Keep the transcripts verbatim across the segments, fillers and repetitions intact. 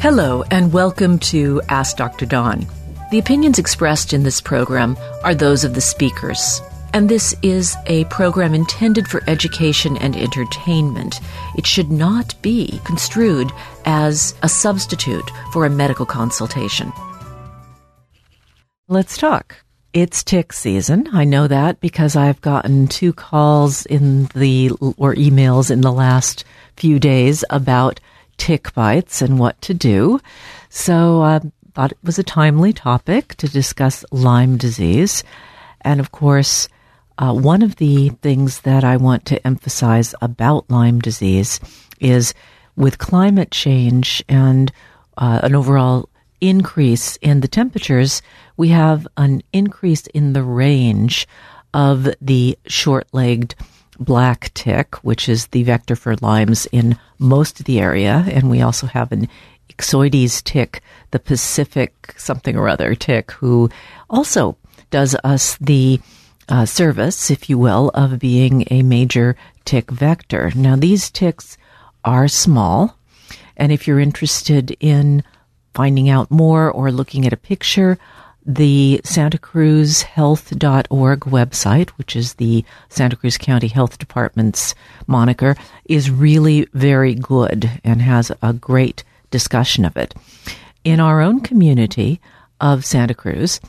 Hello, and welcome to Ask Doctor Dawn. The opinions expressed in this program are those of the speakers, and this is a program intended for education and entertainment. It should not be construed as a substitute for a medical consultation. Let's talk. It's tick season. I know that because I've gotten two calls in the or emails in the last few days about tick bites and what to do. So I uh, thought it was a timely topic to discuss Lyme disease. And of course, uh, one of the things that I want to emphasize about Lyme disease is with climate change and uh, an overall increase in the temperatures, we have an increase in the range of the short-legged black tick, which is the vector for limes in most of the area. And we also have an Ixoides tick, the Pacific something or other tick, who also does us the uh, service, if you will, of being a major tick vector. Now, these ticks are small. And if you're interested in finding out more or looking at a picture, the Santa Cruz Health dot org website, which is the Santa Cruz County Health Department's moniker, is really very good and has a great discussion of it. In our own community of Santa Cruz,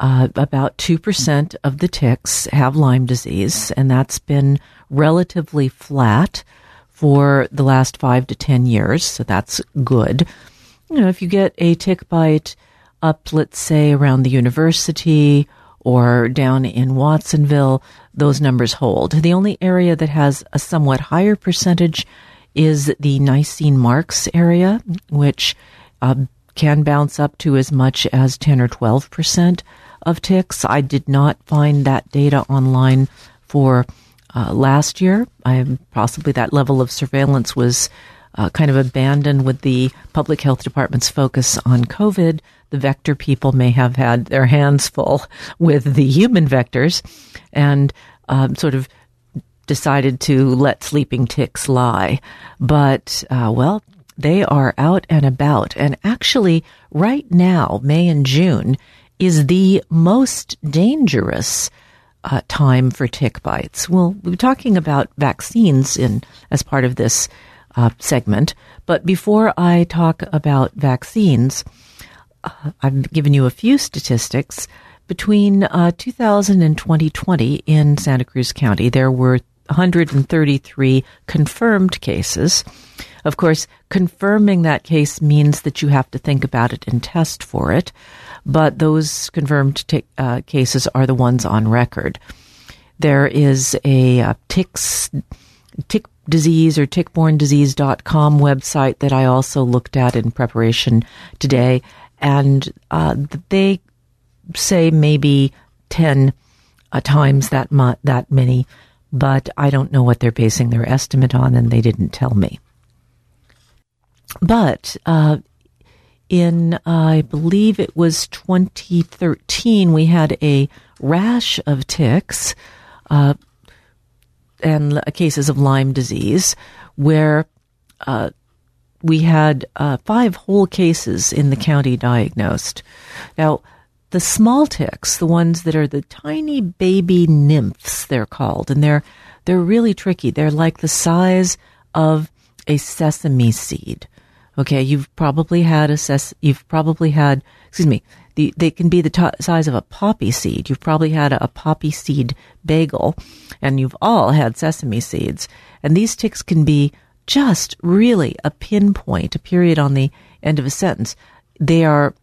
uh, about two percent of the ticks have Lyme disease, and that's been relatively flat for the last five to ten years, so that's good. You know, if you get a tick bite up, let's say, around the university or down in Watsonville, those numbers hold. The only area that has a somewhat higher percentage is the Nisene Marks area, which uh, can bounce up to as much as ten or twelve percent of ticks. I did not find that data online for uh, last year. I possibly that level of surveillance was Uh, kind of abandoned with the public health department's focus on COVID. The vector people may have had their hands full with the human vectors and um, sort of decided to let sleeping ticks lie. But, uh, well, they are out and about. And actually, right now, May and June is the most dangerous uh, time for tick bites. Well, we were talking about vaccines in as part of this Uh, segment. But before I talk about vaccines, uh, I've given you a few statistics. Between uh, two thousand and twenty twenty in Santa Cruz County, there were one hundred thirty-three confirmed cases. Of course, confirming that case means that you have to think about it and test for it. But those confirmed t- uh, cases are the ones on record. There is a, a ticks, tick disease or tick borne disease dot com website that I also looked at in preparation today. And uh, they say maybe ten uh, times that mu- that many, but I don't know what they're basing their estimate on, and they didn't tell me. But uh, in, uh, I believe it was twenty thirteen, we had a rash of ticks, uh, and cases of Lyme disease, where uh, we had uh, five whole cases in the county diagnosed. Now, the small ticks, the ones that are the tiny baby nymphs, they're called, and they're they're really tricky. They're like the size of a sesame seed. Okay, you've probably had a ses- you've probably had excuse me. The, they can be the t- size of a poppy seed. You've probably had a, a poppy seed bagel, and you've all had sesame seeds. And these ticks can be just really a pinpoint, a period on the end of a sentence. They are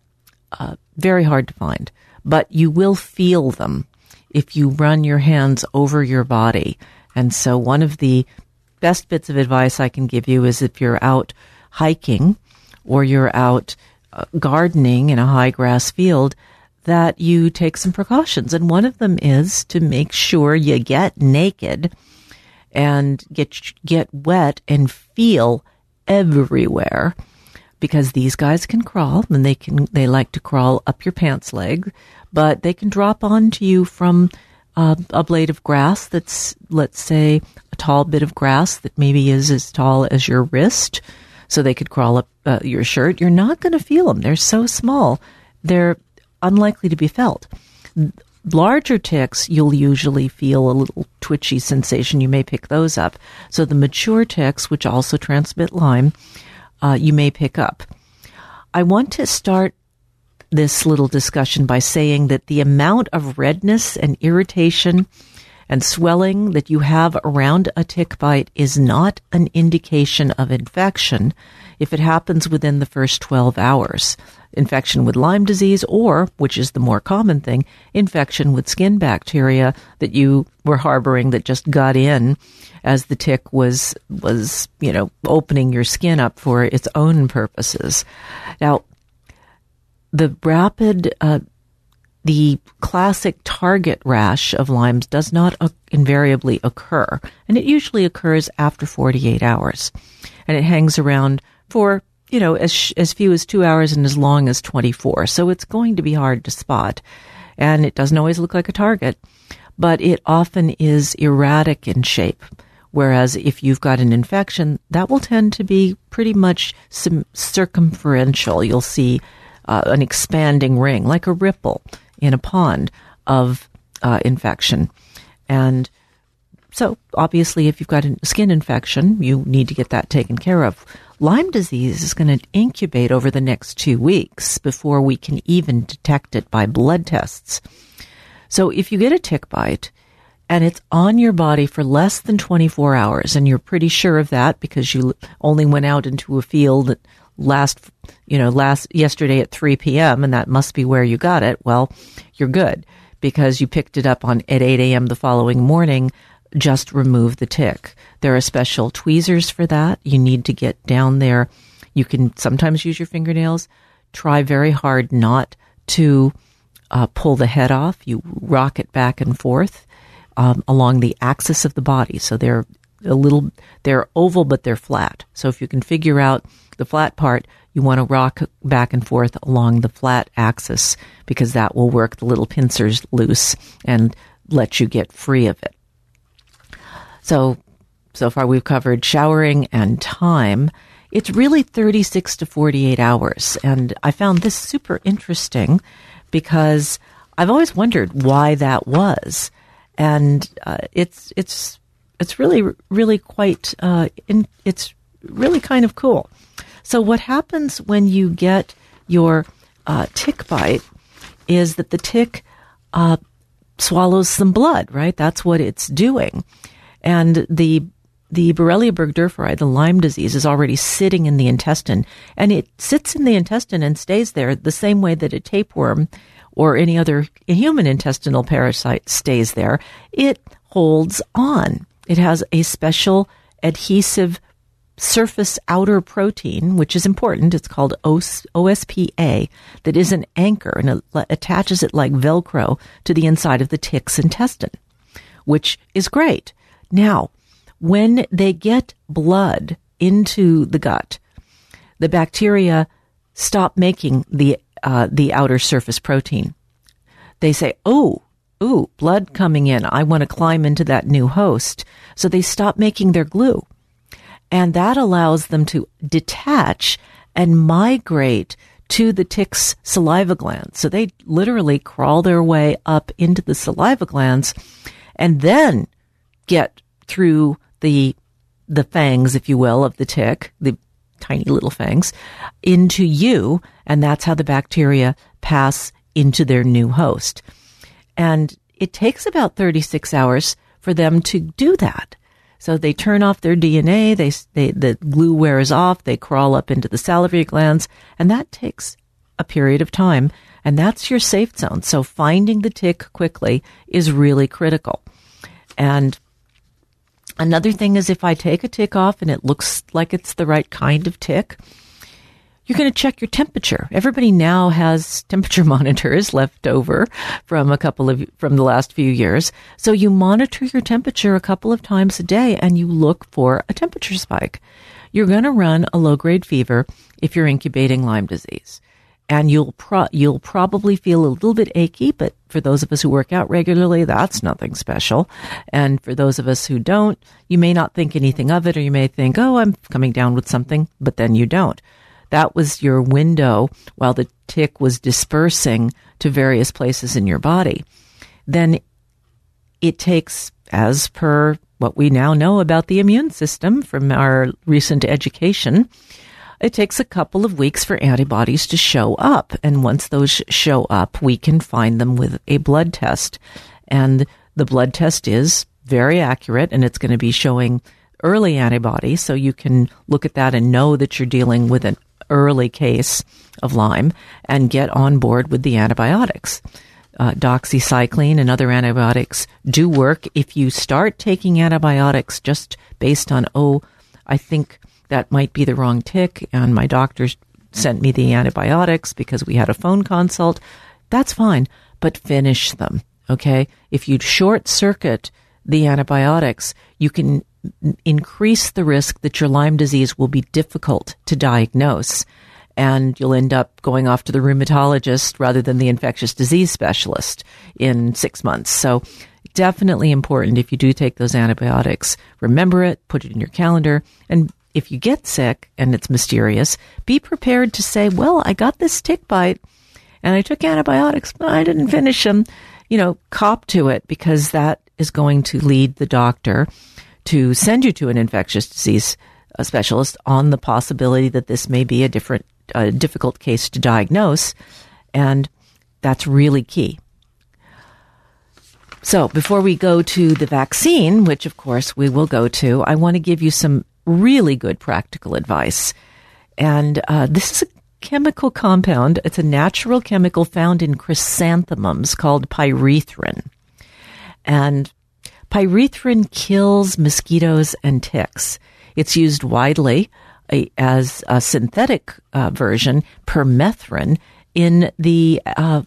uh, very hard to find, but you will feel them if you run your hands over your body. And so one of the best bits of advice I can give you is if you're out hiking or you're out gardening in a high grass field, that you take some precautions. And one of them is to make sure you get naked and get get wet and feel everywhere, because these guys can crawl, and they can they like to crawl up your pants leg, but they can drop onto you from uh, a blade of grass that's, let's say, a tall bit of grass that maybe is as tall as your wrist. so they could crawl up uh, your shirt, you're not going to feel them. They're so small, they're unlikely to be felt. Larger ticks, you'll usually feel a little twitchy sensation. You may pick those up. So the mature ticks, which also transmit Lyme, uh, you may pick up. I want to start this little discussion by saying that the amount of redness and irritation and swelling that you have around a tick bite is not an indication of infection if it happens within the first twelve hours. Infection with Lyme disease or, which is the more common thing, infection with skin bacteria that you were harboring that just got in as the tick was, was, you know, opening your skin up for its own purposes. Now, the rapid, uh, the classic target rash of Lyme does not uh, invariably occur, and it usually occurs after forty-eight hours, and it hangs around for, you know, as sh- as few as two hours and as long as twenty-four. So it's going to be hard to spot, and it doesn't always look like a target, but it often is erratic in shape. Whereas if you've got an infection, that will tend to be pretty much some circumferential. You'll see uh, an expanding ring, like a ripple in a pond of uh, infection. And so obviously, if you've got a skin infection, you need to get that taken care of. Lyme disease is going to incubate over the next two weeks before we can even detect it by blood tests. So if you get a tick bite and it's on your body for less than twenty-four hours, and you're pretty sure of that because you only went out into a field last, you know, last yesterday at three p.m. and that must be where you got it, well, you're good because you picked it up on at eight a.m. the following morning. Just remove the tick. There are special tweezers for that. You need to get down there. You can sometimes use your fingernails. Try very hard not to uh, pull the head off. You rock it back and forth um, along the axis of the body. So they're a little, they're oval, but they're flat. So if you can figure out the flat part, you want to rock back and forth along the flat axis because that will work the little pincers loose and let you get free of it. So, so far we've covered showering and time. It's really thirty-six to forty-eight hours. And I found this super interesting because I've always wondered why that was. And uh, it's, it's, it's really, really quite, uh, in, it's really kind of cool. So what happens when you get your uh, tick bite is that the tick uh, swallows some blood, right? That's what it's doing. And the the Borrelia burgdorferi, the Lyme disease, is already sitting in the intestine. And it sits in the intestine and stays there the same way that a tapeworm or any other human intestinal parasite stays there. It holds on. It has a special adhesive surface outer protein, which is important. It's called OspA, that is an anchor, and it attaches it like Velcro to the inside of the tick's intestine, which is great. Now, when they get blood into the gut, the bacteria stop making the uh, the outer surface protein. They say, oh, ooh, blood coming in. I want to climb into that new host. So they stop making their glue. And that allows them to detach and migrate to the tick's saliva glands. So they literally crawl their way up into the saliva glands and then get through the the fangs, if you will, of the tick, the tiny little fangs, into you, and that's how the bacteria pass into their new host. And it takes about thirty-six hours for them to do that. So they turn off their D N A, they, they the glue wears off, they crawl up into the salivary glands, and that takes a period of time, and that's your safe zone. So finding the tick quickly is really critical. And another thing is if I take a tick off and it looks like it's the right kind of tick, you're going to check your temperature. Everybody now has temperature monitors left over from a couple of, from the last few years. So you monitor your temperature a couple of times a day and you look for a temperature spike. You're going to run a low grade fever if you're incubating Lyme disease. and you'll pro- you'll probably feel a little bit achy, but for those of us who work out regularly, that's nothing special. And for those of us who don't, you may not think anything of it, or you may think, oh, I'm coming down with something, but then you don't. That was your window while the tick was dispersing to various places in your body. Then it takes, as per what we now know about the immune system from our recent education, it takes a couple of weeks for antibodies to show up. And once those show up, we can find them with a blood test. And the blood test is very accurate, and it's going to be showing early antibodies. So you can look at that and know that you're dealing with an early case of Lyme and get on board with the antibiotics. Uh, doxycycline and other antibiotics do work. If you start taking antibiotics just based on, oh, I think that might be the wrong tick, and my doctor sent me the antibiotics because we had a phone consult, that's fine, but finish them, okay? If you short circuit the antibiotics, you can increase the risk that your Lyme disease will be difficult to diagnose, and you'll end up going off to the rheumatologist rather than the infectious disease specialist in six months. So definitely important, if you do take those antibiotics, remember it, put it in your calendar, and if you get sick and it's mysterious, be prepared to say, well, I got this tick bite and I took antibiotics, but I didn't finish them. You know, cop to it, because that is going to lead the doctor to send you to an infectious disease specialist on the possibility that this may be a different, uh, difficult case to diagnose. And that's really key. So before we go to the vaccine, which of course we will go to, I want to give you some really good practical advice. And uh, this is a chemical compound. It's a natural chemical found in chrysanthemums called pyrethrin. And pyrethrin kills mosquitoes and ticks. It's used widely as a synthetic uh, version, permethrin, in the uh,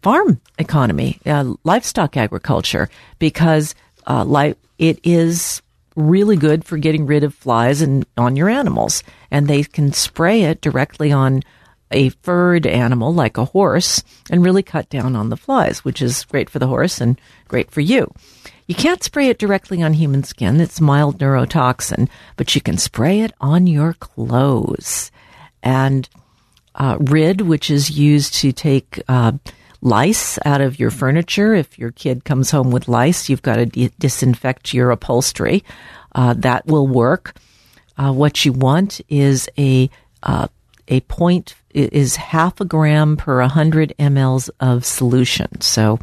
farm economy, uh, livestock agriculture, because uh, li- it is really good for getting rid of flies and on your animals. And they can spray it directly on a furred animal like a horse and really cut down on the flies, which is great for the horse and great for you. You can't spray it directly on human skin. It's mild neurotoxin, but you can spray it on your clothes. And uh, R I D, which is used to take uh, lice out of your furniture. If your kid comes home with lice, you've got to de- disinfect your upholstery. Uh, that will work. Uh, what you want is a uh, a point is half a gram per one hundred milliliters of solution. So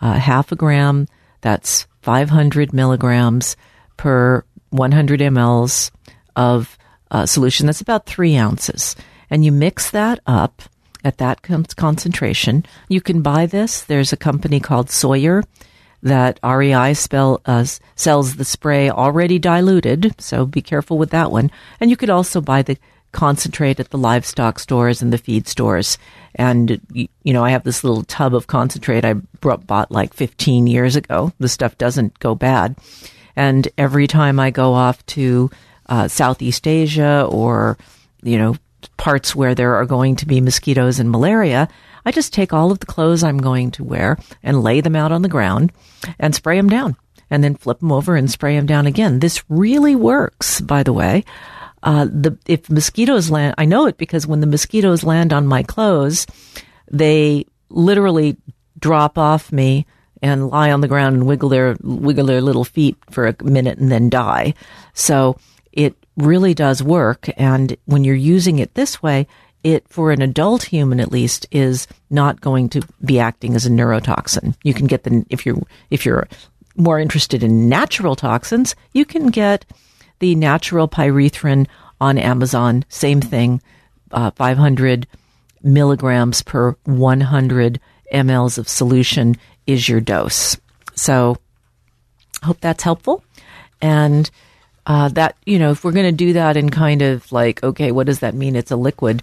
uh, half a gram, that's five hundred milligrams per one hundred milliliters of uh, solution. That's about three ounces. And you mix that up at that concentration. You can buy this. There's a company called Sawyer that R E I spell, uh, sells the spray already diluted, so be careful with that one. And you could also buy the concentrate at the livestock stores and the feed stores. And, you know, I have this little tub of concentrate I bought like fifteen years ago. The stuff doesn't go bad. And every time I go off to uh, Southeast Asia or, you know, parts where there are going to be mosquitoes and malaria, I just take all of the clothes I'm going to wear and lay them out on the ground and spray them down, and then flip them over and spray them down again. This really works, by the way. Uh, the, if mosquitoes land, I know it because when the mosquitoes land on my clothes, they literally drop off me and lie on the ground and wiggle their, wiggle their little feet for a minute and then die. So it really does work. And when you're using it this way, it, for an adult human at least, is not going to be acting as a neurotoxin. You can get the, if you're, if you're more interested in natural toxins, you can get the natural pyrethrin on Amazon. Same thing, uh, five hundred milligrams per one hundred milliliters of solution is your dose. So hope that's helpful. And Uh, that, you know, if we're going to do that in kind of like, okay, what does that mean? It's a liquid.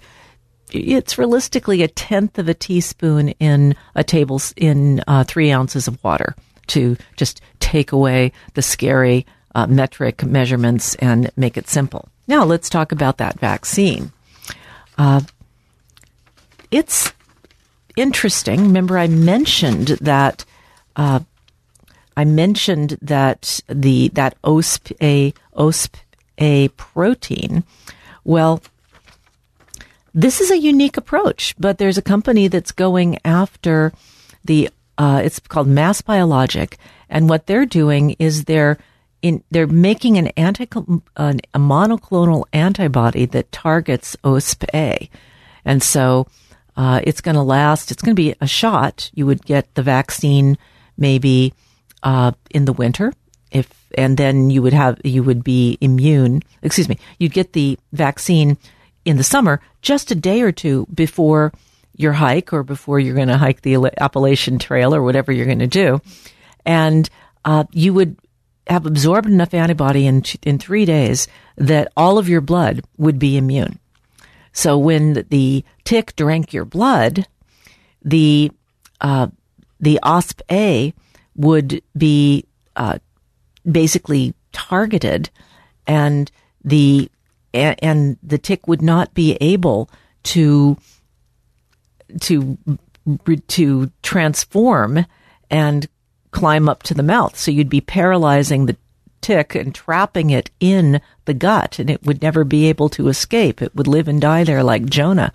It's realistically a tenth of a teaspoon in a table, in uh, three ounces of water, to just take away the scary uh, metric measurements and make it simple. Now let's talk about that vaccine. Uh, it's interesting. Remember, I mentioned that uh, I mentioned that the that OspA OspA protein. Well, this is a unique approach, but there's a company that's going after the. Uh, it's called Mass Biologic, and what they're doing is they're in they're making an anti uh, a monoclonal antibody that targets OspA, and so. Uh, it's going to last. It's going to be a shot. You would get the vaccine maybe uh, in the winter, if, and then you would have you would be immune. Excuse me. You'd get the vaccine in the summer, just a day or two before your hike or before you're going to hike the Appalachian Trail or whatever you're going to do, and uh, you would have absorbed enough antibody in in three days that all of your blood would be immune. So when the tick drank your blood, the uh, the OspA would be uh, basically targeted, and the and the tick would not be able to to to transform and climb up to the mouth. So you'd be paralyzing the tick and trapping it in the gut, and it would never be able to escape. It would live and die there like Jonah.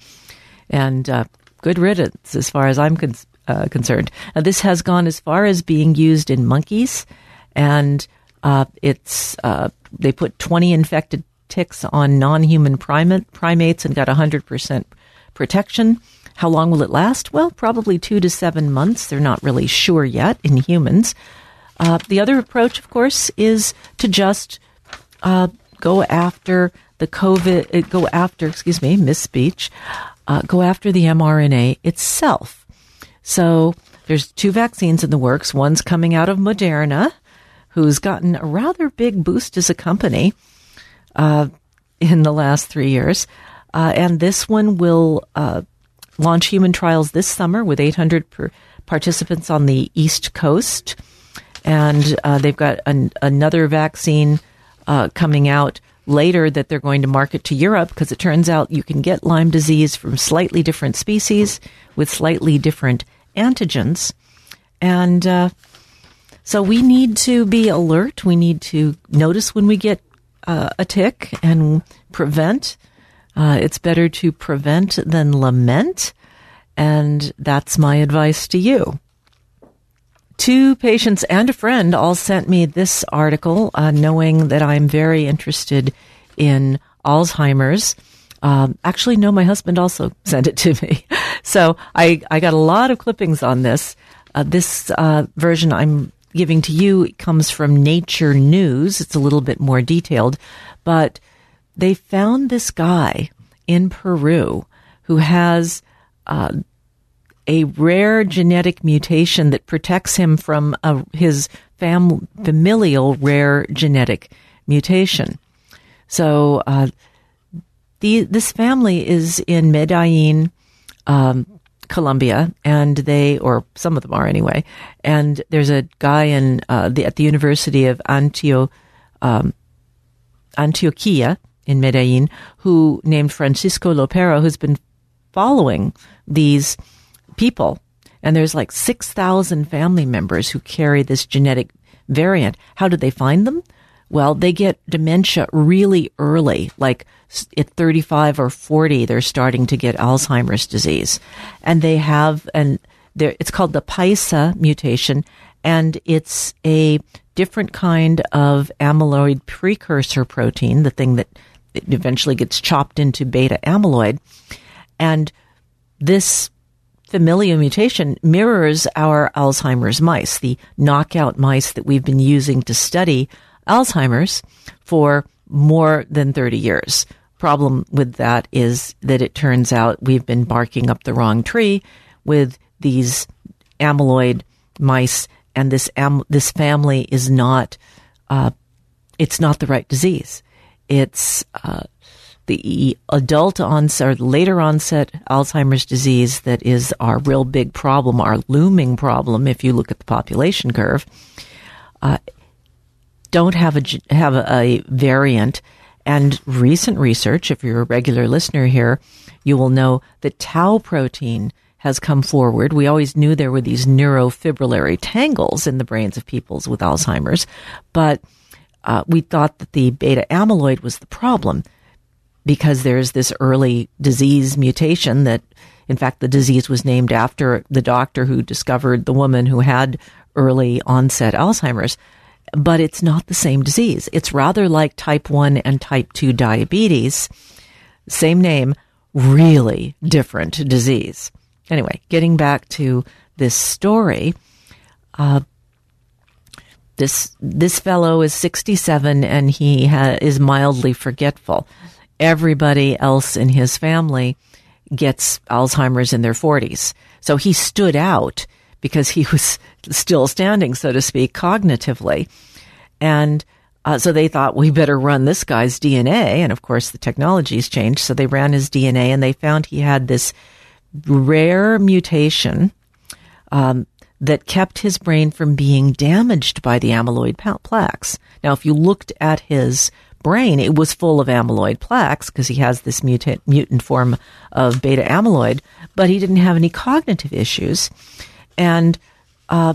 And uh, good riddance, as far as I'm con- uh, concerned. Now, this has gone as far as being used in monkeys, and uh, it's uh, they put twenty infected ticks on non-human primate, primates and got one hundred percent protection. How long will it last? Well, probably two to seven months. They're not really sure yet in humans. Uh, the other approach, of course, is to just uh, go after the COVID, go after, excuse me, misspeech, uh, go after the mRNA itself. So there's two vaccines in the works. One's coming out of Moderna, who's gotten a rather big boost as a company uh, in the last three years. Uh, and this one will uh, launch human trials this summer with eight hundred per- participants on the East Coast. And uh, they've got an, another vaccine uh, coming out later that they're going to market to Europe, because it turns out you can get Lyme disease from slightly different species with slightly different antigens. And uh, so we need to be alert. We need to notice when we get uh, a tick and prevent. Uh, it's better to prevent than lament. And that's my advice to you. Two patients and a friend all sent me this article, uh, knowing that I'm very interested in Alzheimer's. Um, actually, no, my husband also sent it to me. So I, I got a lot of clippings on this. Uh, this uh, version I'm giving to you comes from Nature News. It's a little bit more detailed, but they found this guy in Peru who has... Uh, a rare genetic mutation that protects him from a, his fam, familial rare genetic mutation. So uh, the, this family is in Medellin, um, Colombia, and they, or some of them are anyway, and there's a guy in uh, the, at the University of Antio, um, Antioquia in Medellin, who named Francisco Lopera, who's been following these people, and there's like six thousand family members who carry this genetic variant. How do they find them? Well, they get dementia really early, like at thirty-five or forty, they're starting to get Alzheimer's disease. And they have, and it's called the Paisa mutation, and it's a different kind of amyloid precursor protein, the thing that eventually gets chopped into beta amyloid. And this familial mutation mirrors our Alzheimer's mice, the knockout mice that we've been using to study Alzheimer's for more than thirty years. Problem with that is that it turns out we've been barking up the wrong tree with these amyloid mice, and this am- this family is not uh, it's not the right disease. It's uh, the adult onset or later onset Alzheimer's disease that is our real big problem, our looming problem, if you look at the population curve, uh, don't have a, have a, a variant. And recent research, if you're a regular listener here, you will know the tau protein has come forward. We always knew there were these neurofibrillary tangles in the brains of people with Alzheimer's, but uh, we thought that the beta amyloid was the problem because there's this early disease mutation that, in fact, the disease was named after the doctor who discovered the woman who had early onset Alzheimer's. But it's not the same disease. It's rather like type one and type two diabetes, same name, really different disease. Anyway, getting back to this story, uh, this this fellow is sixty-seven and he ha- is mildly forgetful. Everybody else in his family gets Alzheimer's in their forties. So he stood out because he was still standing, so to speak, cognitively. And uh, so they thought, we better run this guy's D N A. And of course, the technology's changed. So they ran his D N A and they found he had this rare mutation um, that kept his brain from being damaged by the amyloid plaques. Now, if you looked at his brain, it was full of amyloid plaques because he has this mutant, mutant form of beta amyloid, but he didn't have any cognitive issues. And uh,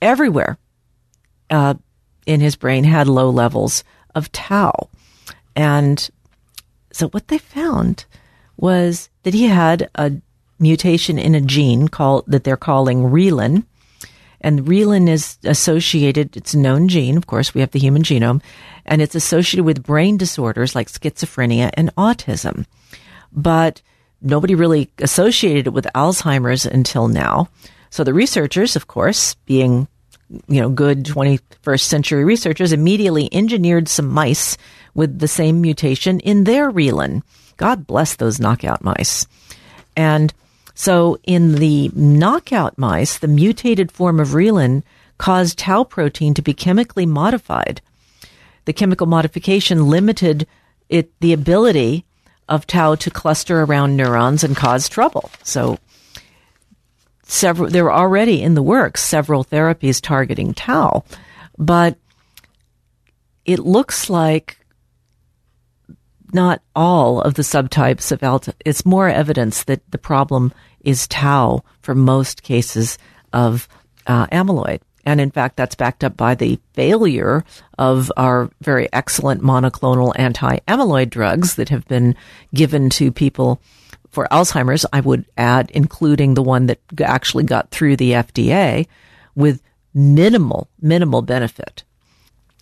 everywhere uh, in his brain had low levels of tau. And so what they found was that he had a mutation in a gene called that they're calling reelin. And reelin is associated, it's a known gene, of course, we have the human genome, and it's associated with brain disorders like schizophrenia and autism. But nobody really associated it with Alzheimer's until now. So the researchers, of course, being, you know, good twenty-first century researchers, immediately engineered some mice with the same mutation in their reelin. God bless those knockout mice. And so in the knockout mice, the mutated form of reelin caused tau protein to be chemically modified. The chemical modification limited it the ability of tau to cluster around neurons and cause trouble. So several, there were already in the works several therapies targeting tau, but it looks like not all of the subtypes of alta. It's more evidence that the problem is tau for most cases of uh, amyloid. And in fact, that's backed up by the failure of our very excellent monoclonal anti-amyloid drugs that have been given to people for Alzheimer's, I would add, including the one that actually got through the F D A with minimal, minimal benefit.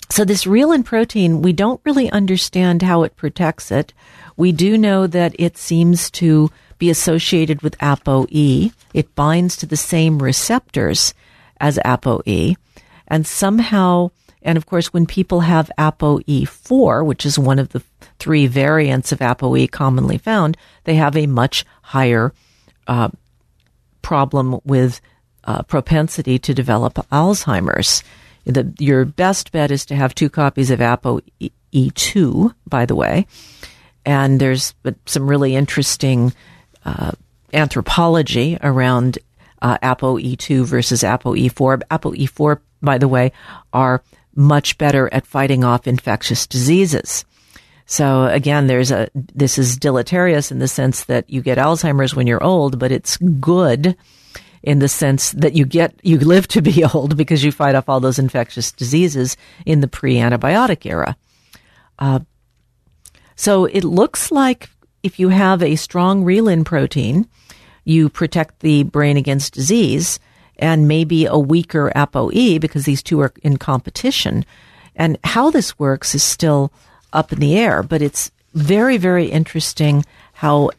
So this reelin protein, we don't really understand how it protects it. We do know that it seems to be associated with ApoE. It binds to the same receptors as ApoE, and somehow, and of course, when people have ApoE four, which is one of the three variants of ApoE commonly found, they have a much higher uh, problem with uh, propensity to develop Alzheimer's. The, your best bet is to have two copies of ApoE two, by the way, and there's some really interesting uh, anthropology around Uh, ApoE two versus ApoE four. ApoE four, by the way, are much better at fighting off infectious diseases. So again, there's a this is deleterious in the sense that you get Alzheimer's when you're old, but it's good in the sense that you get you live to be old because you fight off all those infectious diseases in the pre-antibiotic era. Uh, so it looks like if you have a strong reelin protein, you protect the brain against disease and maybe a weaker ApoE because these two are in competition. And how this works is still up in the air, but it's very, very interesting how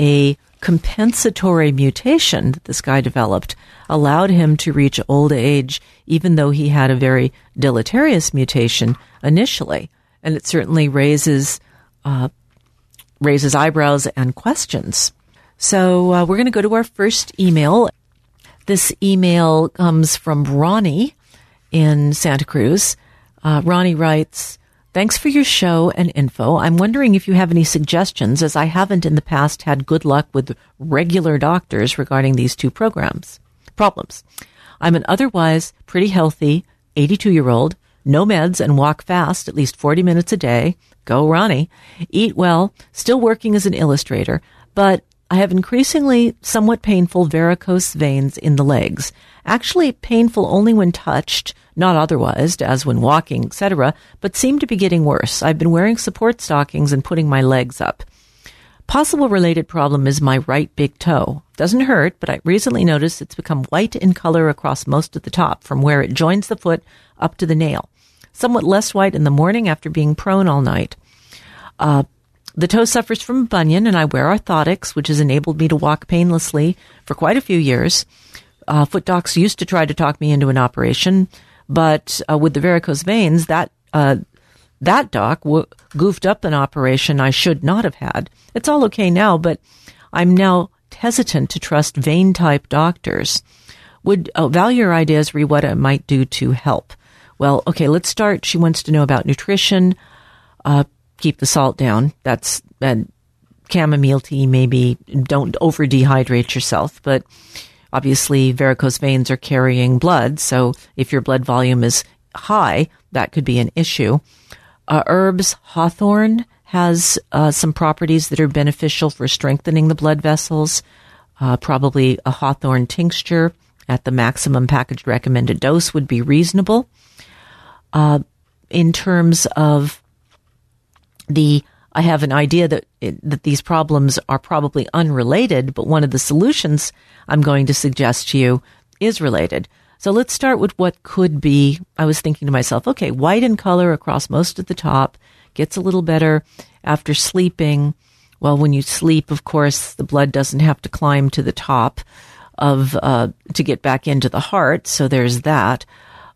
a compensatory mutation that this guy developed allowed him to reach old age, even though he had a very deleterious mutation initially. And it certainly raises, uh, raises eyebrows and questions. So uh, we're going to go to our first email. This email comes from Ronnie in Santa Cruz. Uh, Ronnie writes, "Thanks for your show and info. I'm wondering if you have any suggestions, as I haven't in the past had good luck with regular doctors regarding these two programs problems. I'm an otherwise pretty healthy eighty-two-year-old, no meds, and walk fast at least forty minutes a day. Go, Ronnie. Eat well, still working as an illustrator. but I have increasingly somewhat painful varicose veins in the legs. Actually painful only when touched, not otherwise, as when walking, et cetera, but seem to be getting worse. I've been wearing support stockings and putting my legs up. Possible related problem is my right big toe. Doesn't hurt, but I recently noticed it's become white in color across most of the top, from where it joins the foot up to the nail. Somewhat less white in the morning after being prone all night. Uh, The toe suffers from bunion, and I wear orthotics, which has enabled me to walk painlessly for quite a few years. Uh, foot docs used to try to talk me into an operation, but uh, with the varicose veins, that uh, that doc w- goofed up an operation I should not have had. It's all okay now, but I'm now hesitant to trust vein-type doctors. Would uh, value your ideas re what I might do to help. Well, okay, let's start. She wants to know about nutrition. Uh, Keep the salt down. That's and chamomile tea. Maybe don't over dehydrate yourself. But obviously, varicose veins are carrying blood, so if your blood volume is high, that could be an issue. Uh, herbs, hawthorn has uh, some properties that are beneficial for strengthening the blood vessels. Uh, probably a hawthorn tincture at the maximum packaged recommended dose would be reasonable. Uh, in terms of The I have an idea that it, that these problems are probably unrelated, but one of the solutions I'm going to suggest to you is related. So let's start with what could be. I was thinking to myself, okay, white in color across most of the top, gets a little better after sleeping. Well, when you sleep, of course, the blood doesn't have to climb to the top of uh, to get back into the heart. So there's that.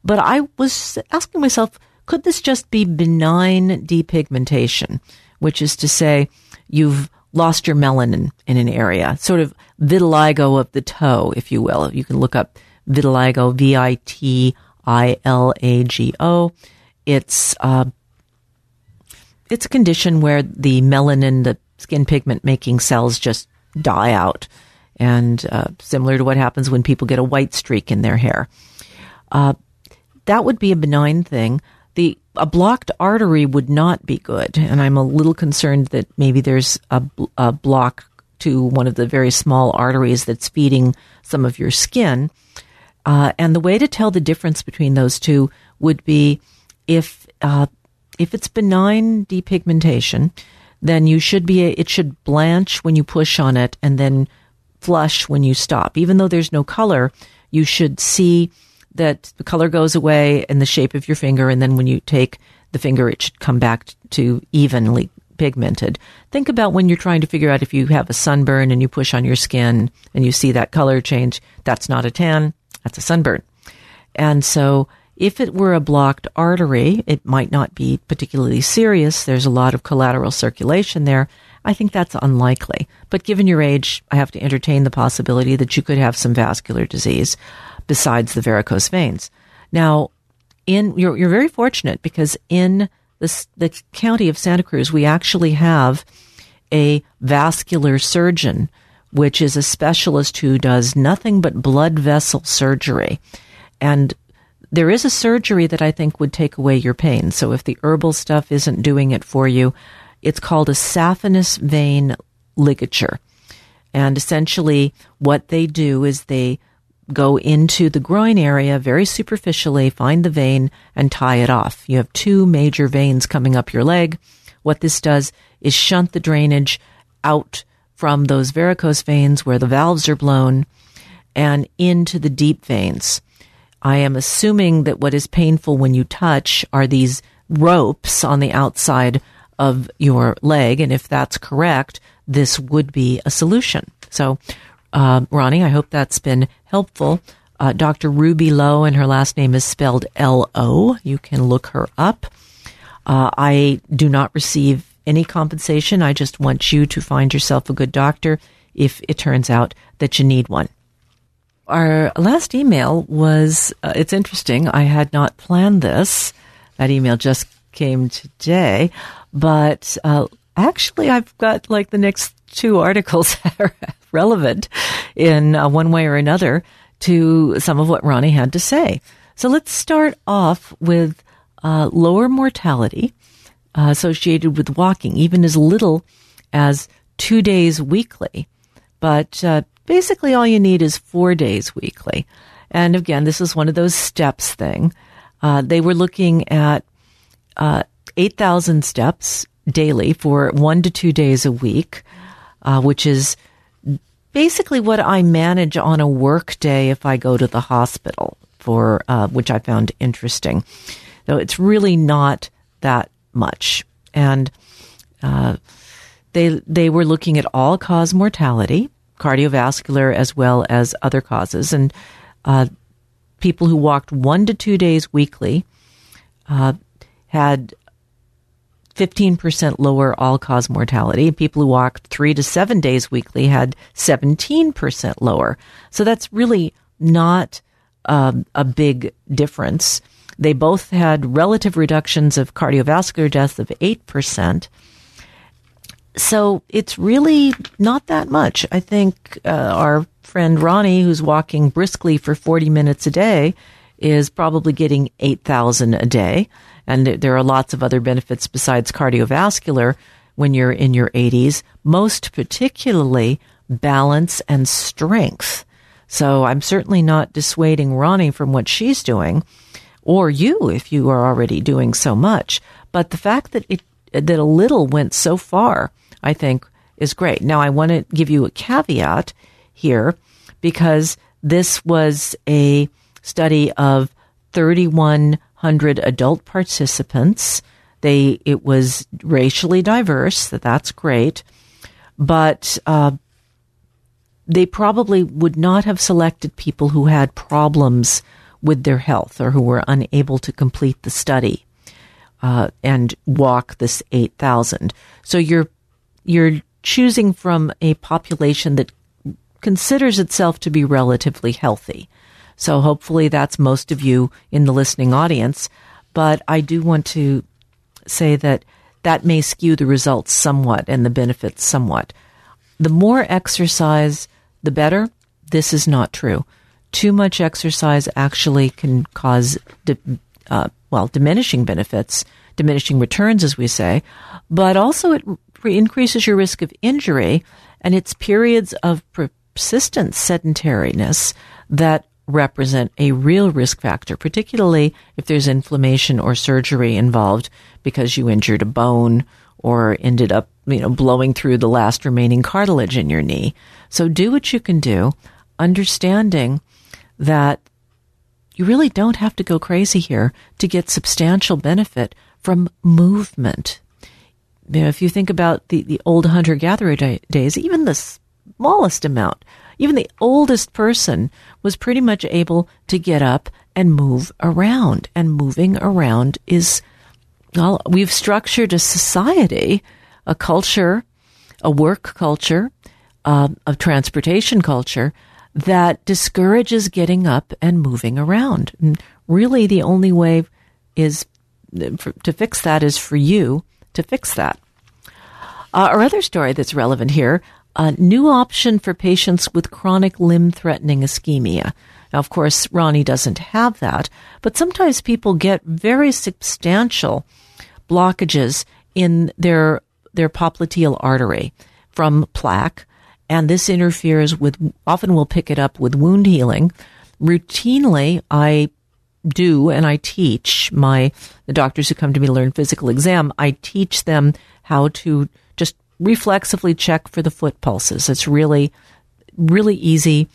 But I was asking myself, could this just be benign depigmentation, which is to say you've lost your melanin in an area, sort of vitiligo of the toe, if you will. You can look up vitiligo, V I T I L A G O. It's, uh, it's a condition where the melanin, the skin pigment-making cells, just die out, and uh, similar to what happens when people get a white streak in their hair. Uh, that would be a benign thing. The a blocked artery would not be good, and I'm a little concerned that maybe there's a, a block to one of the very small arteries that's feeding some of your skin. Uh, and the way to tell the difference between those two would be if uh, if it's benign depigmentation, then you should be a, it should blanch when you push on it and then flush when you stop. Even though there's no color, you should see that the color goes away in the shape of your finger, and then when you take the finger, it should come back to evenly pigmented. Think about when you're trying to figure out if you have a sunburn and you push on your skin and you see that color change. That's not a tan, that's a sunburn. And so if it were a blocked artery, it might not be particularly serious. There's a lot of collateral circulation there. I think that's unlikely. But given your age, I have to entertain the possibility that you could have some vascular disease besides the varicose veins. Now, in you're, you're very fortunate, because in this, the county of Santa Cruz, we actually have a vascular surgeon, which is a specialist who does nothing but blood vessel surgery. And there is a surgery that I think would take away your pain. So if the herbal stuff isn't doing it for you, it's called a saphenous vein ligature. And essentially what they do is they go into the groin area very superficially, find the vein, and tie it off. You have two major veins coming up your leg. What this does is shunt the drainage out from those varicose veins where the valves are blown and into the deep veins. I am assuming that what is painful when you touch are these ropes on the outside of your leg, and if that's correct, this would be a solution. So Uh, Ronnie, I hope that's been helpful. Uh, Doctor Ruby Lowe, and her last name is spelled L O. You can look her up. Uh, I do not receive any compensation. I just want you to find yourself a good doctor if it turns out that you need one. Our last email was, uh, it's interesting, I had not planned this. That email just came today. But uh, actually, I've got like the next two articles that are relevant in uh, one way or another to some of what Ronnie had to say. So let's start off with uh, lower mortality uh, associated with walking, even as little as two days weekly, but uh, basically all you need is four days weekly. And again, this is one of those steps thing. Uh, they were looking at uh, eight thousand steps daily for one to two days a week, uh, which is basically what I manage on a work day if I go to the hospital, for uh, which I found interesting. So it's really not that much. And uh, they they were looking at all-cause mortality, cardiovascular as well as other causes, and uh, people who walked one to two days weekly uh, had fifteen percent lower all-cause mortality. People who walked three to seven days weekly had seventeen percent lower. So that's really not uh, a big difference. They both had relative reductions of cardiovascular death of eight percent. So it's really not that much. I think uh, our friend Ronnie, who's walking briskly for forty minutes a day, is probably getting eight thousand a day. And there are lots of other benefits besides cardiovascular when you're in your eighties, most particularly balance and strength. So I'm certainly not dissuading Ronnie from what she's doing, or you if you are already doing so much. But the fact that it that a little went so far, I think, is great. Now, I want to give you a caveat here, because this was a study of thirty-one hundred adult participants. They it was racially diverse, so that's great, but uh, they probably would not have selected people who had problems with their health or who were unable to complete the study uh, and walk this eight thousand. So you're you're choosing from a population that considers itself to be relatively healthy. So hopefully that's most of you in the listening audience. But I do want to say that that may skew the results somewhat and the benefits somewhat. The more exercise, the better. This is not true. Too much exercise actually can cause, uh, well, diminishing benefits, diminishing returns, as we say. But also it increases your risk of injury, and it's periods of persistent sedentariness that represent a real risk factor, particularly if there's inflammation or surgery involved because you injured a bone or ended up, you know, blowing through the last remaining cartilage in your knee. So do what you can do, understanding that you really don't have to go crazy here to get substantial benefit from movement. You know, if you think about the, the old hunter-gatherer day, days, even the smallest amount, even the oldest person was pretty much able to get up and move around. And moving around is, well, we've structured a society, a culture, a work culture, uh, a transportation culture that discourages getting up and moving around. And really, the only way is for, to fix that is for you to fix that. Uh, our other story that's relevant here. A new option for patients with chronic limb-threatening ischemia. Now, of course, Ronnie doesn't have that, but sometimes people get very substantial blockages in their their popliteal artery from plaque, and this interferes with, often we'll pick it up with wound healing. Routinely, I do, and I teach my the doctors who come to me to learn physical exam, I teach them how to just reflexively check for the foot pulses. It's really, really easy.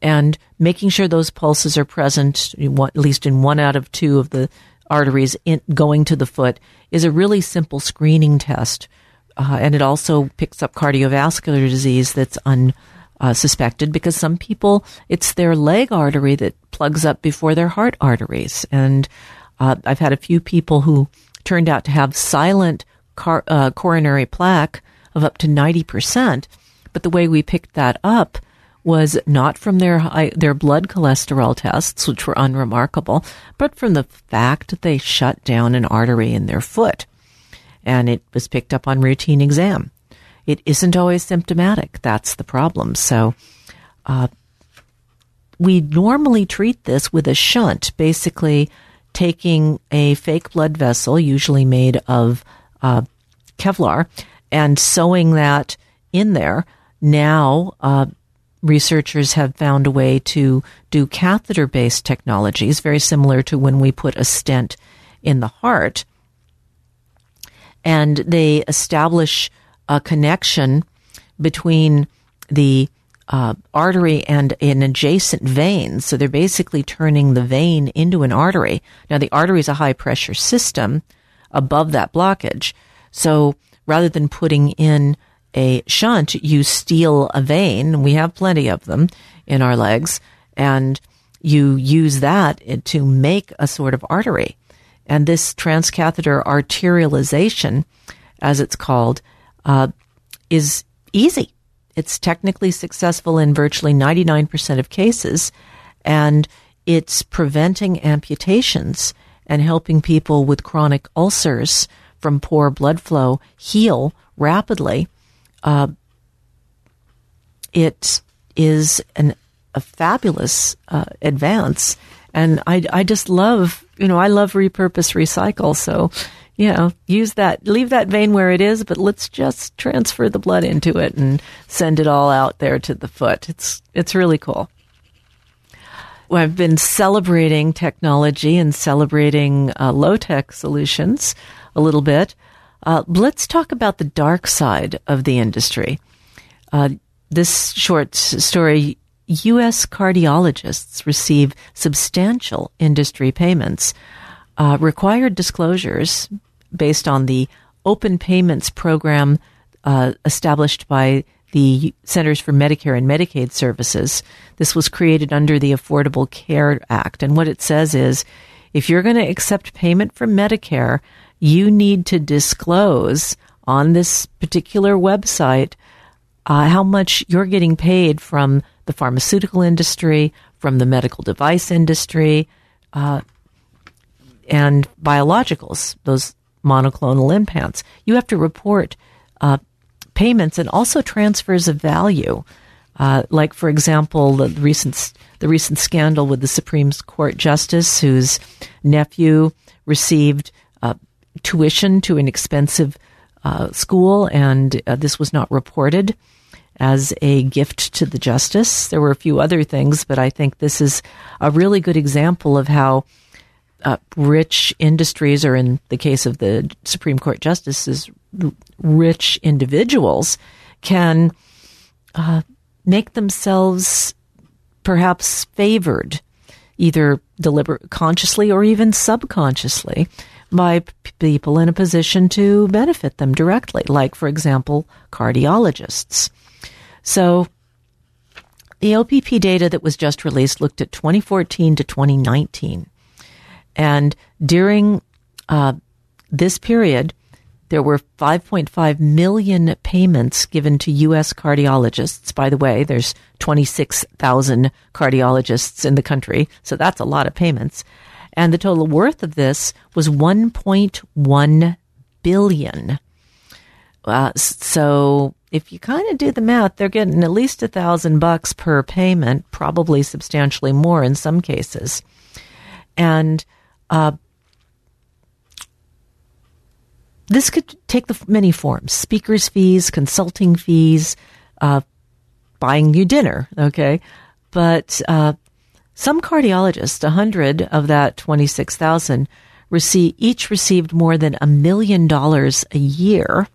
And making sure those pulses are present, at least in one out of two of the arteries in, going to the foot, is a really simple screening test. Uh, and it also picks up cardiovascular disease that's unsuspected, uh, because some people, it's their leg artery that plugs up before their heart arteries. And uh, I've had a few people who turned out to have silent car, uh, coronary plaque of up to ninety percent, but the way we picked that up was not from their their blood cholesterol tests, which were unremarkable, but from the fact that they shut down an artery in their foot, and it was picked up on routine exam. It isn't always symptomatic. That's the problem. So uh, we normally treat this with a shunt, basically taking a fake blood vessel, usually made of uh, Kevlar, and sewing that in there. Now, uh, researchers have found a way to do catheter-based technologies, very similar to when we put a stent in the heart. And they establish a connection between the uh, artery and an adjacent vein. So they're basically turning the vein into an artery. Now, the artery is a high-pressure system above that blockage. So rather than putting in a shunt, you steal a vein. We have plenty of them in our legs. And you use that to make a sort of artery. And this transcatheter arterialization, as it's called, uh, is easy. It's technically successful in virtually ninety-nine percent of cases, and it's preventing amputations and helping people with chronic ulcers from poor blood flow heal rapidly. Uh, it is an, a fabulous uh, advance. And I, I just love, you know, I love repurpose, recycle. So, you know, use that, leave that vein where it is, but let's just transfer the blood into it and send it all out there to the foot. It's, it's really cool. Well, I've been celebrating technology and celebrating uh, low-tech solutions a little bit. Uh, let's talk about the dark side of the industry. Uh, this short story, U S cardiologists receive substantial industry payments. Uh, required disclosures based on the Open Payments program uh, established by the Centers for Medicare and Medicaid Services. This was created under the Affordable Care Act. And what it says is, if you're going to accept payment from Medicare, you need to disclose on this particular website uh, how much you're getting paid from the pharmaceutical industry, from the medical device industry, uh, and biologicals, those monoclonal implants. You have to report uh, payments and also transfers of value. Uh, like, for example, the recent, the recent scandal with the Supreme Court Justice whose nephew received uh, tuition to an expensive uh, school, and uh, this was not reported as a gift to the justice. There were a few other things, but I think this is a really good example of how uh, rich industries, or in the case of the Supreme Court justices, rich individuals can uh, make themselves perhaps favored, either deliberate, consciously or even subconsciously, by p- people in a position to benefit them directly, like, for example, cardiologists. So the O P P data that was just released looked at twenty fourteen to twenty nineteen. And during uh, this period, there were five point five million payments given to U S cardiologists. By the way, there's twenty-six thousand cardiologists in the country, so that's a lot of payments. And the total worth of this was one point one billion dollars. Uh, so if you kind of do the math, they're getting at least a thousand bucks per payment, probably substantially more in some cases. And uh, this could take the many forms: speakers' fees, consulting fees, uh, buying you dinner. Okay, but uh, some cardiologists, a hundred of that twenty-six thousand, receive each received more than a million dollars a year.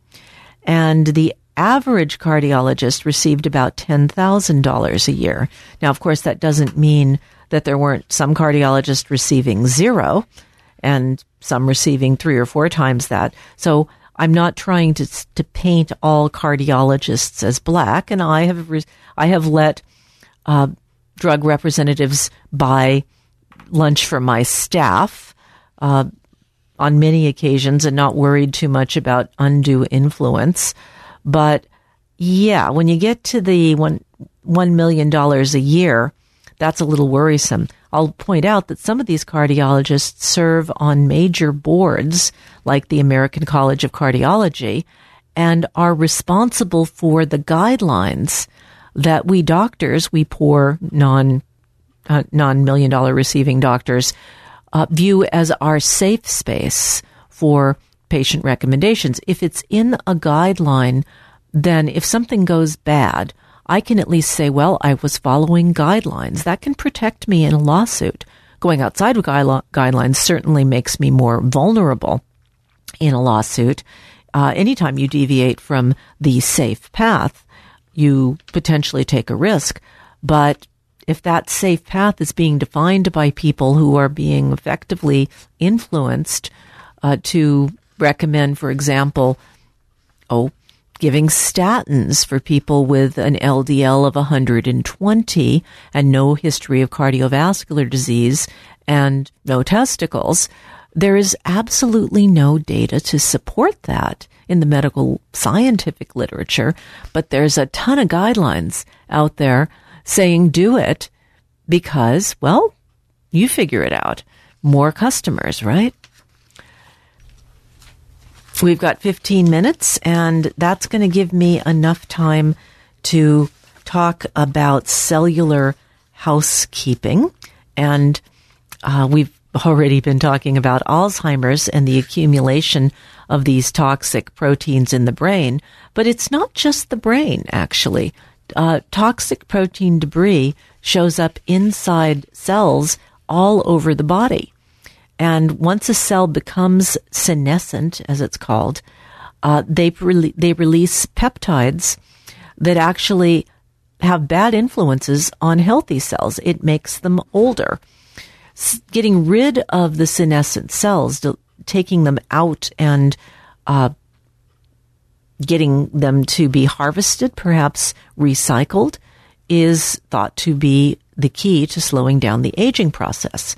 And the average cardiologist received about ten thousand dollars a year. Now, of course, that doesn't mean that there weren't some cardiologists receiving zero and some receiving three or four times that. So I'm not trying to to paint all cardiologists as black. And I have re- I have let uh, drug representatives buy lunch for my staff uh on many occasions and not worried too much about undue influence. But yeah, when you get to the one, one million dollars a year, that's a little worrisome. I'll point out that some of these cardiologists serve on major boards like the American College of Cardiology and are responsible for the guidelines that we doctors, we poor non, uh, non-million dollar receiving doctors, Uh, view as our safe space for patient recommendations. If it's in a guideline then if something goes bad, I can at least say, well, I was following guidelines. That can protect me in a lawsuit. Going outside of guidelines certainly makes me more vulnerable in a lawsuit. Uh, anytime you deviate from the safe path, you potentially take a risk. But if that safe path is being defined by people who are being effectively influenced uh, to recommend, for example, oh, giving statins for people with an L D L of one hundred twenty and no history of cardiovascular disease and no testicles, there is absolutely no data to support that in the medical scientific literature. But there's a ton of guidelines out there saying do it because, well, you figure it out. More customers, right? We've got fifteen minutes, and that's going to give me enough time to talk about cellular housekeeping. And uh, we've already been talking about Alzheimer's and the accumulation of these toxic proteins in the brain. But it's not just the brain, actually. Uh, toxic protein debris shows up inside cells all over the body. And once a cell becomes senescent, as it's called, uh, they re- they release peptides that actually have bad influences on healthy cells. It makes them older. S- getting rid of the senescent cells, to, taking them out and uh, getting them to be harvested, perhaps recycled, is thought to be the key to slowing down the aging process.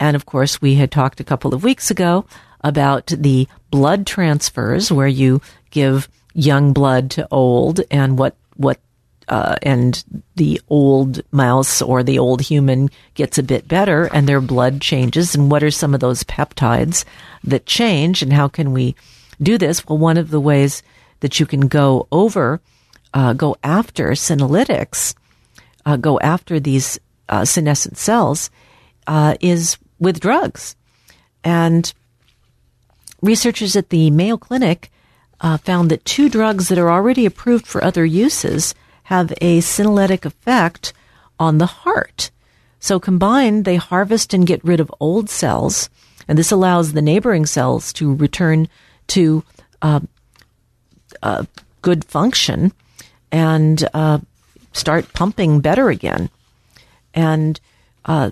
And, of course, we had talked a couple of weeks ago about the blood transfers where you give young blood to old and what what uh, and the old mouse or the old human gets a bit better and their blood changes. And what are some of those peptides that change and how can we do this? Well, one of the ways that you can go over, uh, go after senolytics, uh, go after these uh, senescent cells uh, is with drugs. And researchers at the Mayo Clinic uh, found that two drugs that are already approved for other uses have a senolytic effect on the heart. So combined, they harvest and get rid of old cells, and this allows the neighboring cells to return to uh, uh, good function and uh, start pumping better again. And uh,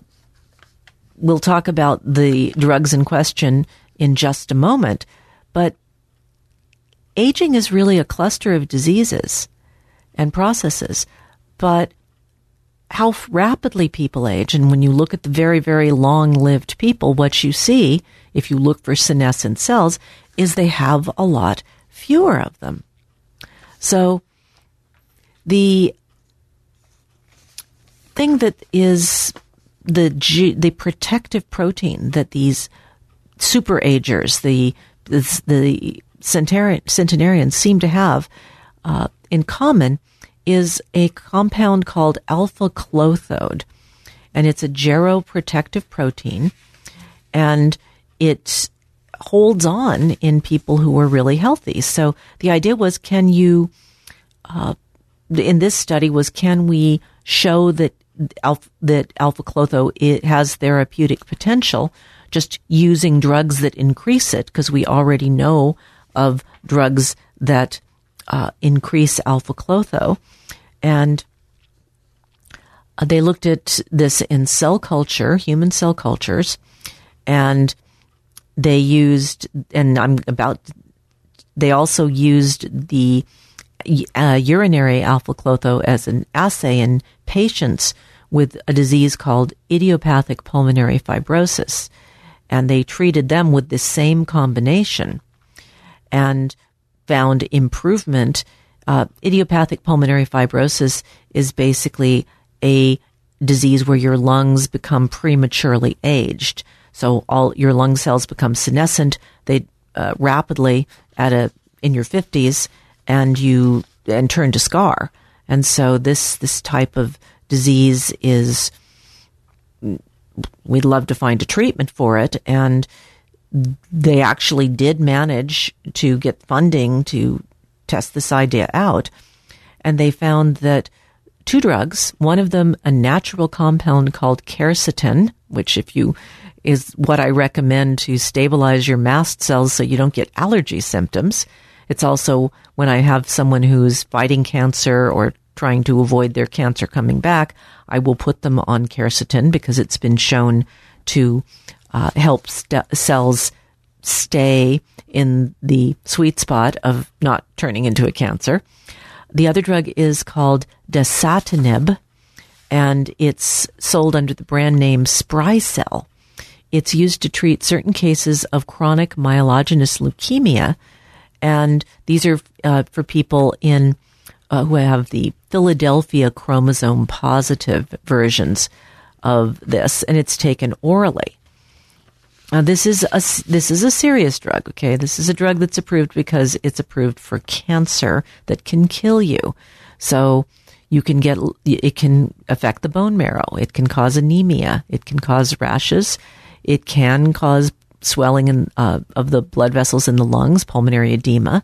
We'll talk about the drugs in question in just a moment, but aging is really a cluster of diseases and processes, but how rapidly people age, and when you look at the very, very long-lived people, what you see, if you look for senescent cells, is they have a lot fewer of them. So the thing that is The G, the protective protein that these superagers, the the, the centenarian, centenarians seem to have uh, in common is a compound called alpha-klotho, and it's a geroprotective protein, and it holds on in people who are really healthy. So the idea was, can you, uh, in this study, was can we show that Alpha, that alpha-klotho, it has therapeutic potential just using drugs that increase it, because we already know of drugs that uh, increase alpha-klotho. And they looked at this in cell culture, human cell cultures, and they used, and I'm about, they also used the Uh, urinary alpha-klotho as an assay in patients with a disease called idiopathic pulmonary fibrosis. And they treated them with the same combination and found improvement. Uh, idiopathic pulmonary fibrosis is basically a disease where your lungs become prematurely aged. So all your lung cells become senescent. They uh, rapidly at a in your fifties, and you and turn to scar. And so this this type of disease is, we'd love to find a treatment for it. And they actually did manage to get funding to test this idea out, and they found that two drugs, one of them a natural compound called quercetin, which if you is what I recommend to stabilize your mast cells so you don't get allergy symptoms. It's also when I have someone who's fighting cancer or trying to avoid their cancer coming back, I will put them on quercetin because it's been shown to uh, help st- cells stay in the sweet spot of not turning into a cancer. The other drug is called dasatinib, and it's sold under the brand name Sprycel. It's used to treat certain cases of chronic myelogenous leukemia, and these are uh, for people in uh, who have the Philadelphia chromosome positive versions of this, and it's taken orally. Now, this is a this is a serious drug. Okay, this is a drug that's approved because it's approved for cancer that can kill you. So you can get it can affect the bone marrow. It can cause anemia. It can cause rashes. It can cause swelling in, uh, of the blood vessels in the lungs, pulmonary edema,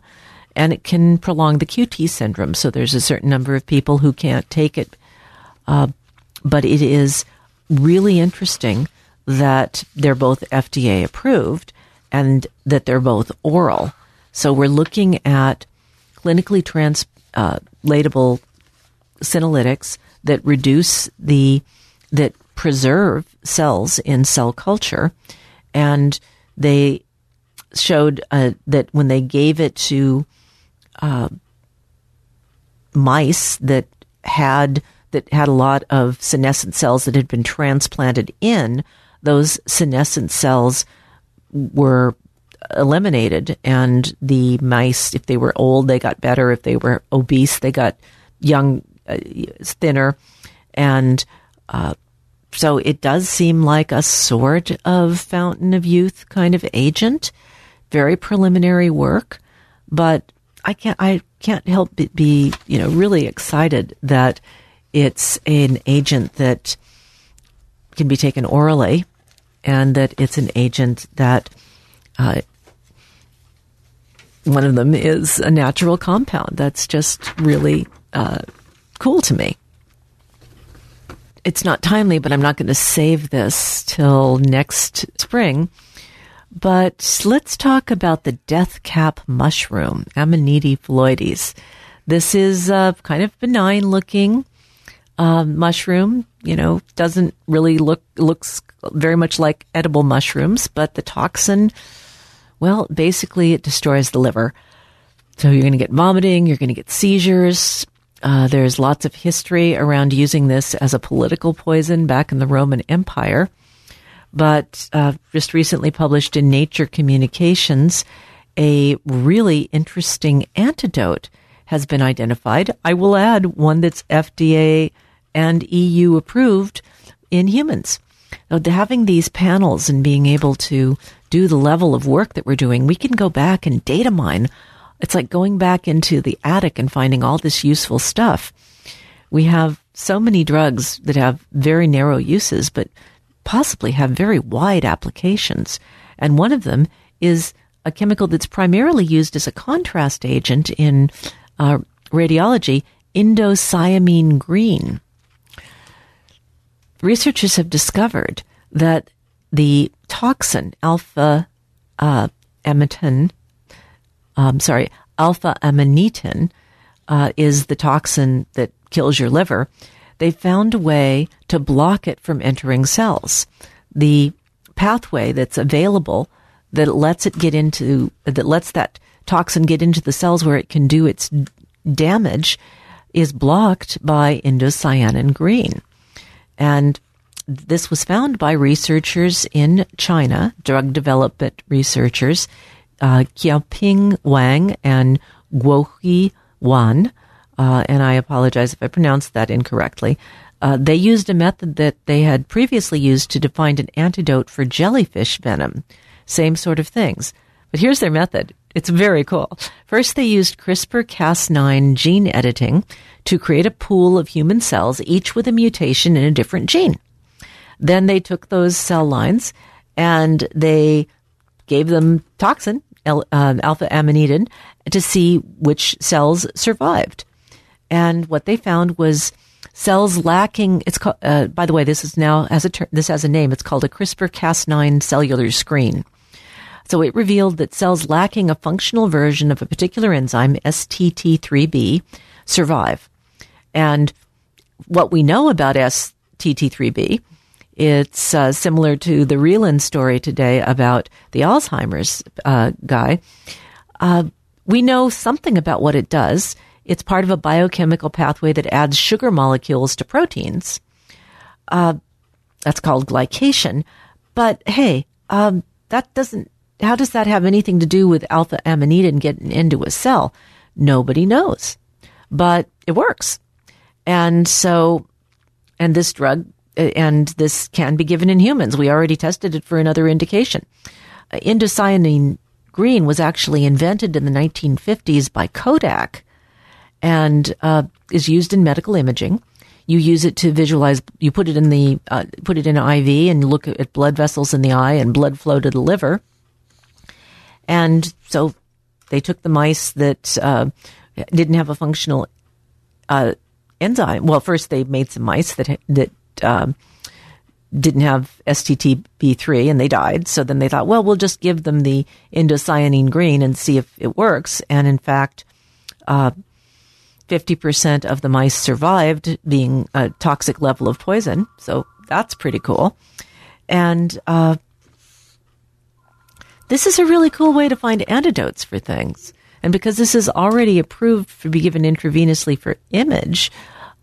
and it can prolong the Q T syndrome. So there's a certain number of people who can't take it. Uh, but it is really interesting that they're both F D A approved and that they're both oral. So we're looking at clinically translatable uh, senolytics that reduce the, that preserve cells in cell culture, and they showed uh, that when they gave it to uh, mice that had that had a lot of senescent cells that had been transplanted in, those senescent cells were eliminated, and the mice, if they were old, they got better. If they were obese, they got young, uh, thinner, and uh, so it does seem like a sort of fountain of youth kind of agent. Very preliminary work, but I can't, I can't help but be, you know, really excited that it's an agent that can be taken orally, and that it's an agent that uh, one of them is a natural compound. That's just really uh, cool to me. It's not timely, but I'm not going to save this till next spring. But let's talk about the death cap mushroom, Amanita phalloides. This is a kind of benign looking uh, mushroom. You know, doesn't really look, looks very much like edible mushrooms, but the toxin, well, basically it destroys the liver. So you're going to get vomiting, you're going to get seizures. Uh, there's lots of history around using this as a political poison back in the Roman Empire. But uh, just recently published in Nature Communications, a really interesting antidote has been identified. I will add one that's F D A and E U approved in humans. Now, having these panels and being able to do the level of work that we're doing, we can go back and data mine. It's like going back into the attic and finding all this useful stuff. We have so many drugs that have very narrow uses, but possibly have very wide applications. And one of them is a chemical that's primarily used as a contrast agent in uh, radiology, indocyanine green. Researchers have discovered that the toxin alpha uh, amanitin I'm sorry, alpha amanitin uh, is the toxin that kills your liver. They found a way to block it from entering cells. The pathway that's available that lets it get into, that lets that toxin get into the cells where it can do its damage is blocked by indocyanin green. And this was found by researchers in China, drug development researchers, Uh, Xiaoping Wang and Guohui Wan, uh, and I apologize if I pronounced that incorrectly. Uh, they used a method that they had previously used to define an antidote for jellyfish venom. Same sort of things. But here's their method. It's very cool. First, they used CRISPR Cas nine gene editing to create a pool of human cells, each with a mutation in a different gene. Then they took those cell lines and they gave them toxin um, alpha amanitin to see which cells survived. And what they found was cells lacking, it's called, uh, by the way, this is now, as a ter- this has a name, it's called a CRISPR Cas nine cellular screen. So it revealed that cells lacking a functional version of a particular enzyme, S T T three B, survive. And what we know about S T T three B, it's uh, similar to the reelin story today about the Alzheimer's uh, guy. Uh, we know something about what it does. It's part of a biochemical pathway that adds sugar molecules to proteins. Uh, that's called glycation. But hey, um, that doesn't, how does that have anything to do with alpha amanitin getting into a cell? Nobody knows, but it works. And so, and this drug, and this can be given in humans. We already tested it for another indication. Indocyanine green was actually invented in the nineteen fifties by Kodak and uh, is used in medical imaging. You use it to visualize, you put it in the, uh, put it in an I V and look at blood vessels in the eye and blood flow to the liver. And so they took the mice that uh, didn't have a functional uh, enzyme. Well, first they made some mice that that um, didn't have S T T B three and they died. So then they thought, well, we'll just give them the indocyanine green and see if it works. And in fact, uh, fifty percent of the mice survived being a toxic level of poison. So that's pretty cool. And uh, this is a really cool way to find antidotes for things. And because this is already approved to be given intravenously for image,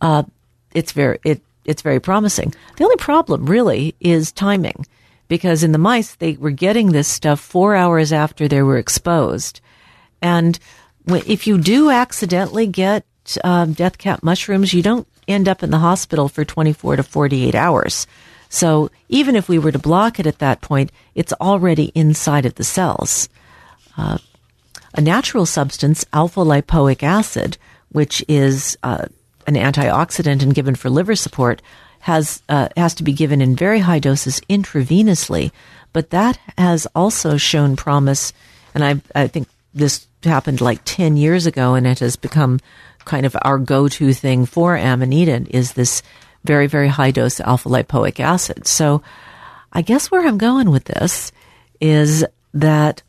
uh, it's very it it's very promising. The only problem really is timing, because in the mice, they were getting this stuff four hours after they were exposed. And if you do accidentally get um, death cap mushrooms, you don't end up in the hospital for twenty-four to forty-eight hours. So even if we were to block it at that point, it's already inside of the cells. Uh, a natural substance, alpha-lipoic acid, which is uh, an antioxidant and given for liver support, has uh, has to be given in very high doses intravenously. But that has also shown promise, and I, I think this happened like ten years ago, and it has become kind of our go-to thing for amanitin is this very, very high dose alpha-lipoic acid. So I guess where I'm going with this is that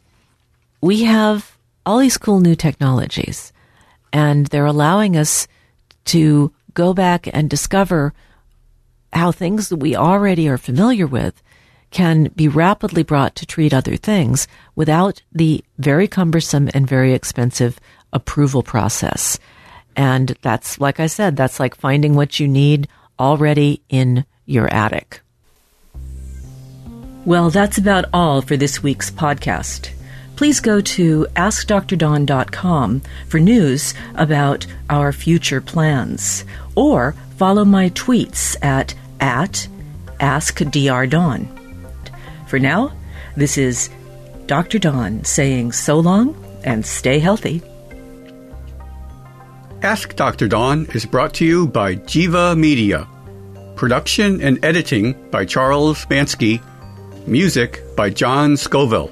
we have all these cool new technologies, and they're allowing us to go back and discover how things that we already are familiar with can be rapidly brought to treat other things without the very cumbersome and very expensive approval process. And that's, like I said, that's like finding what you need already in your attic. Well, that's about all for this week's podcast. Please go to ask dr dawn dot com for news about our future plans, or follow my tweets at, at AskDrDawn. For now, this is Doctor Dawn saying so long and stay healthy. Ask Doctor Dawn is brought to you by Jiva Media. Production and editing by Charles Bansky. Music by John Scoville.